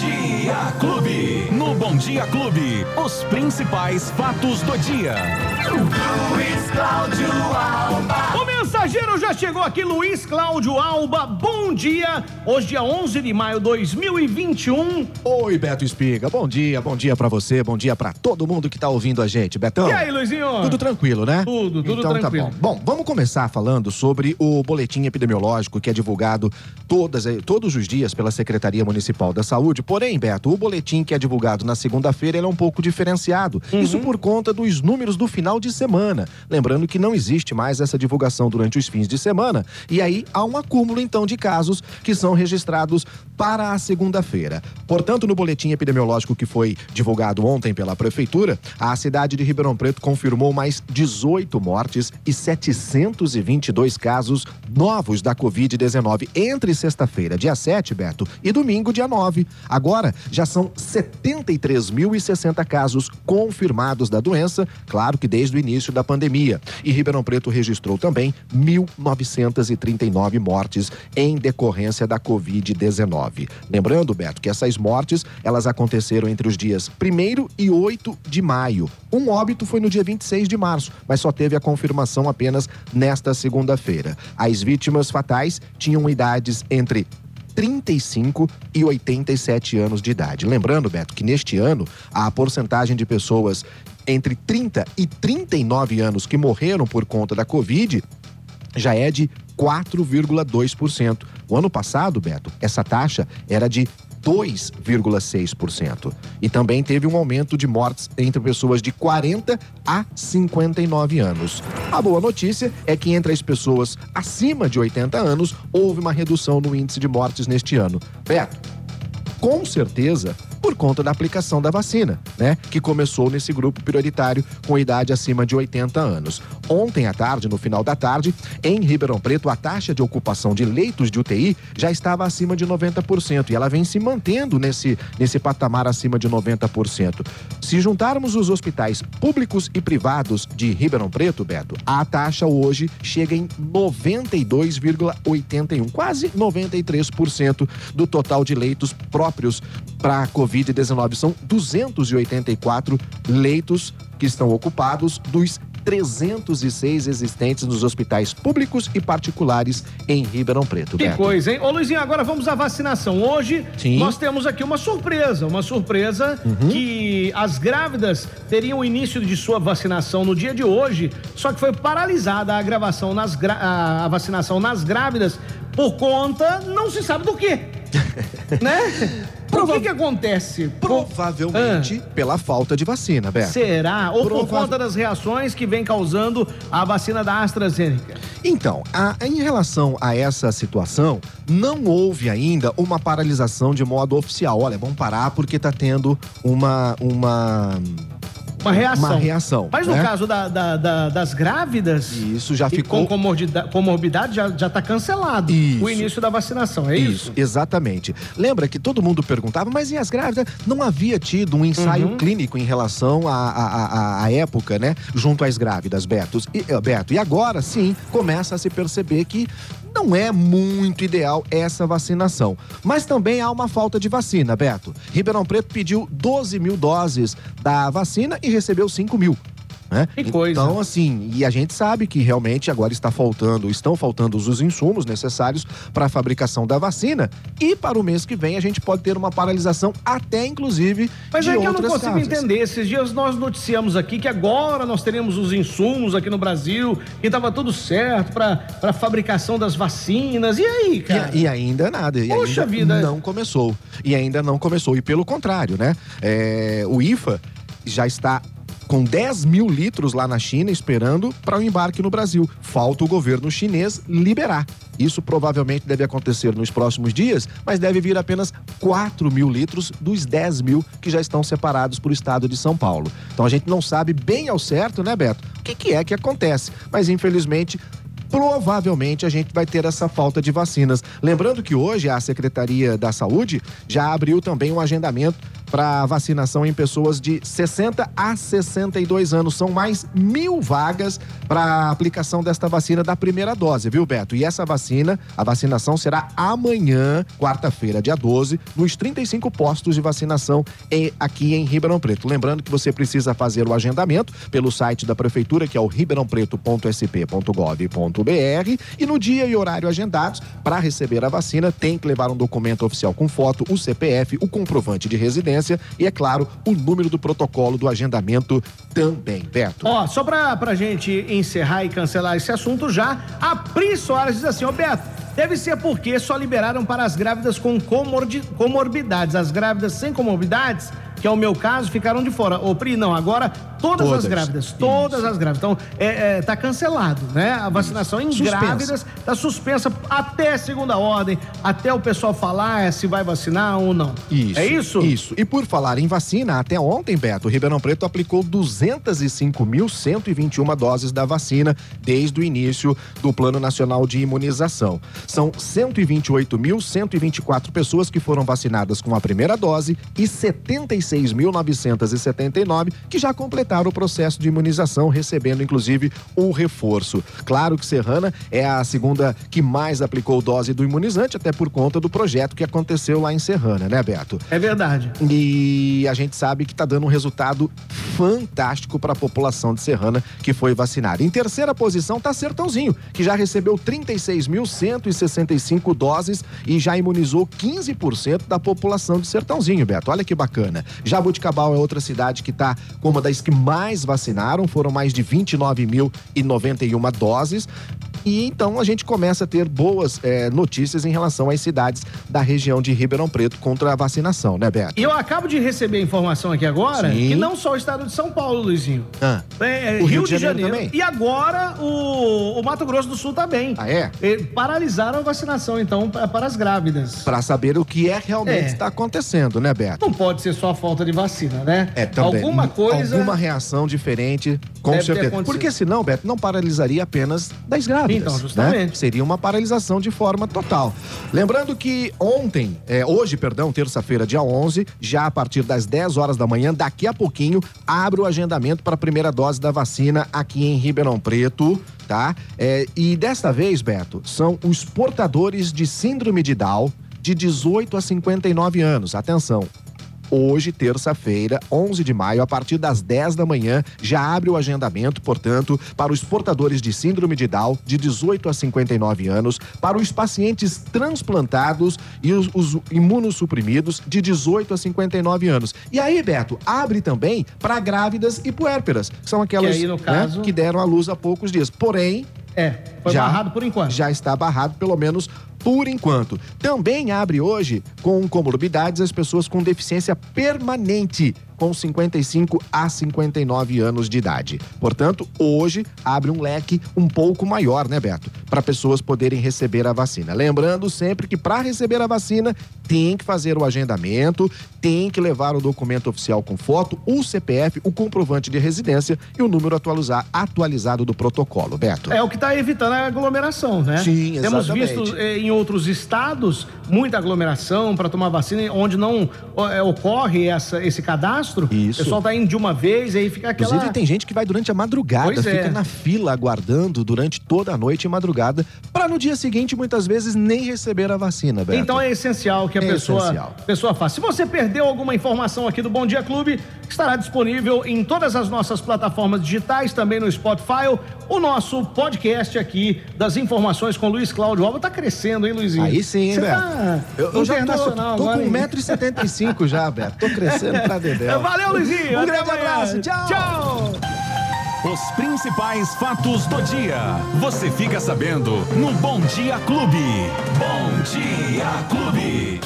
Dia Clube. No Bom Dia Clube, os principais fatos do dia. Luiz Cláudio Alba. O mensageiro já chegou aqui, Luiz Cláudio Alba. Bom dia. Hoje, dia 11 de maio de 2021. Oi, Beto Espiga. Bom dia pra você, bom dia pra todo mundo que tá ouvindo a gente. Betão. E aí, Luizinho? Tudo tranquilo, né? Tudo então, tranquilo. Tá bom. Bom, vamos começar falando sobre o boletim epidemiológico que é divulgado todos os dias pela Secretaria Municipal da Saúde. Porém, Beto, o boletim que é divulgado na segunda-feira, ele é um pouco diferenciado. Uhum. Isso por conta dos números do final de semana. Lembrando que não existe mais essa divulgação durante os fins de semana. E aí, há um acúmulo, então, de casos que são registrados para a segunda-feira. Portanto, no boletim epidemiológico que foi divulgado ontem pela Prefeitura, a cidade de Ribeirão Preto confirmou mais 18 mortes e 722 casos novos da Covid-19 entre sexta-feira, dia 7, Beto, e domingo, dia 9. Agora, já são 73.060 casos confirmados da doença, claro que desde o início da pandemia. E Ribeirão Preto registrou também 1.939 mortes em decorrência da Covid-19. Lembrando, Beto, que essas mortes, elas aconteceram entre os dias 1º e 8 de maio. Um óbito foi no dia 26 de março, mas só teve a confirmação apenas nesta segunda-feira. As vítimas fatais tinham idades entre 35 e 87 anos de idade. Lembrando, Beto, que neste ano, a porcentagem de pessoas entre 30 e 39 anos que morreram por conta da Covid já é de 4,2%. O ano passado, Beto, essa taxa era de 2,6%. E também teve um aumento de mortes entre pessoas de 40 a 59 anos. A boa notícia é que entre as pessoas acima de 80 anos, houve uma redução no índice de mortes neste ano. Beto, com certeza, por conta da aplicação da vacina, né? Que começou nesse grupo prioritário com idade acima de 80 anos. Ontem à tarde, no final da tarde, em Ribeirão Preto, a taxa de ocupação de leitos de UTI já estava acima de 90% e ela vem se mantendo nesse patamar acima de 90%. Se juntarmos os hospitais públicos e privados de Ribeirão Preto, Beto, a taxa hoje chega em 92,81%, quase 93% do total de leitos próprios para a Covid-19. São 284 leitos que estão ocupados dos 306 existentes nos hospitais públicos e particulares em Ribeirão Preto. Que Beto. Coisa, hein? Ô Luizinho, agora vamos à vacinação. Hoje, sim, nós temos aqui uma surpresa uhum, que as grávidas teriam o início de sua vacinação no dia de hoje, só que foi paralisada a vacinação nas grávidas por conta, não se sabe do quê, né? O que acontece? Provavelmente pela falta de vacina, Beto. Será? Ou por conta das reações que vem causando a vacina da AstraZeneca? Então, em relação a essa situação, não houve ainda uma paralisação de modo oficial. Olha, vamos parar porque está tendo uma reação. Mas no caso das grávidas... Isso já ficou... Com comorbidade já está cancelado isso, o início da vacinação, é isso? Isso, exatamente. Lembra que todo mundo perguntava, mas e as grávidas? Não havia tido um ensaio clínico em relação à época, né? Junto às grávidas, Beto. E agora, sim, começa a se perceber que não é muito ideal essa vacinação. Mas também há uma falta de vacina, Beto. Ribeirão Preto pediu 12 mil doses da vacina e recebeu 5 mil. Né? Que coisa. Então, assim, e a gente sabe que realmente agora estão faltando os insumos necessários para a fabricação da vacina e para o mês que vem a gente pode ter uma paralisação até, inclusive, mas de outras casas. Mas é que eu não consigo entender. Esses dias nós noticiamos aqui que agora nós teremos os insumos aqui no Brasil e estava tudo certo para a fabricação das vacinas. E aí, cara? E ainda nada. Poxa vida. Não começou. E pelo contrário, né? O IFA já está com 10 mil litros lá na China esperando para o embarque no Brasil. Falta o governo chinês liberar. Isso provavelmente deve acontecer nos próximos dias, mas deve vir apenas 4 mil litros dos 10 mil que já estão separados para o estado de São Paulo. Então a gente não sabe bem ao certo, né, Beto? O que é que acontece? Mas infelizmente... provavelmente a gente vai ter essa falta de vacinas. Lembrando que hoje a Secretaria da Saúde já abriu também um agendamento para vacinação em pessoas de 60 a 62 anos. São mais 1.000 vagas para a aplicação desta vacina da primeira dose, viu, Beto? E essa vacina, a vacinação será amanhã, quarta-feira, dia 12, nos 35 postos de vacinação aqui em Ribeirão Preto. Lembrando que você precisa fazer o agendamento pelo site da Prefeitura, que é o ribeirãopreto.sp.gov.br, e no dia e horário agendados, para receber a vacina, tem que levar um documento oficial com foto, o CPF, o comprovante de residência e, é claro, o número do protocolo do agendamento também, Beto. Ó, só pra gente encerrar e cancelar esse assunto já, a Pri Soares diz assim, ó, Beto, deve ser porque só liberaram para as grávidas com comorbidades. As grávidas sem comorbidades, que é o meu caso, ficaram de fora. Ô, Pri, não, agora todas as grávidas, todas as grávidas. Então, tá cancelado, né? A vacinação em grávidas tá suspensa até segunda ordem, até o pessoal falar se vai vacinar ou não. Isso. É isso? Isso. E por falar em vacina, até ontem, Beto, o Ribeirão Preto aplicou 205.121 doses da vacina desde o início do Plano Nacional de Imunização. São 128.124 pessoas que foram vacinadas com a primeira dose e 76.979 que já completaram o processo de imunização, recebendo inclusive o reforço. Claro que Serrana é a segunda que mais aplicou dose do imunizante, até por conta do projeto que aconteceu lá em Serrana, né, Beto? É verdade. E a gente sabe que tá dando um resultado fantástico para a população de Serrana que foi vacinada. Em terceira posição tá Sertãozinho, que já recebeu 36.165 doses e já imunizou 15% da população de Sertãozinho, Beto. Olha que bacana. Jabuticabal é outra cidade que está com uma das que mais vacinaram, foram mais de 29.091 doses. E então a gente começa a ter boas notícias em relação às cidades da região de Ribeirão Preto contra a vacinação, né, Beto? E eu acabo de receber informação aqui agora, sim, que não só o estado de São Paulo, Luizinho, o Rio de Janeiro também. E agora o Mato Grosso do Sul também. Ah, é? Paralisaram a vacinação, então, para as grávidas. Para saber o que realmente está acontecendo, né, Beto? Não pode ser só a falta de vacina, né? É, também. Alguma coisa... Alguma reação diferente, com certeza. Porque senão, Beto, não paralisaria apenas das grávidas. Então, justamente. Né? Seria uma paralisação de forma total. Lembrando que hoje, terça-feira, dia 11, já a partir das 10 horas da manhã, daqui a pouquinho, abre o agendamento para a primeira dose da vacina aqui em Ribeirão Preto. Tá? E desta vez, Beto, são os portadores de síndrome de Down de 18 a 59 anos. Atenção! Hoje, terça-feira, 11 de maio, a partir das 10 da manhã, já abre o agendamento, portanto, para os portadores de síndrome de Down de 18 a 59 anos, para os pacientes transplantados e os imunossuprimidos de 18 a 59 anos. E aí, Beto, abre também para grávidas e puérperas, que são aquelas que, caso... que deram à luz há poucos dias. Porém... foi barrado por enquanto. Já está barrado, pelo menos... Por enquanto. Também abre hoje, com comorbidades, as pessoas com deficiência permanente, com 55 a 59 anos de idade. Portanto, hoje abre um leque um pouco maior, né, Beto? Para pessoas poderem receber a vacina. Lembrando sempre que para receber a vacina, tem que fazer o agendamento, tem que levar o documento oficial com foto, o CPF, o comprovante de residência e o número atualizado do protocolo, Beto. É o que está evitando a aglomeração, né? Sim, exatamente. Temos visto em outros estados, muita aglomeração para tomar vacina, onde não ocorre esse cadastro. Isso. O pessoal tá indo de uma vez, aí fica aquela... Inclusive tem gente que vai durante a madrugada, fica na fila aguardando durante toda a noite e madrugada, para no dia seguinte, muitas vezes, nem receber a vacina, Beto. Então é essencial que a pessoa faça. Se você perdeu alguma informação aqui do Bom Dia Clube, estará disponível em todas as nossas plataformas digitais, também no Spotify, o nosso podcast aqui das informações com Luiz Cláudio Alba. Tá crescendo, hein, Luizinho? Aí sim, hein, Beto? Tá... Eu já tô com 1,75 m já, Beto. Tô crescendo pra dedéu. Valeu, Luizinho! Um grande abraço. Tchau! Os principais fatos do dia. Você fica sabendo no Bom Dia Clube. Bom Dia Clube.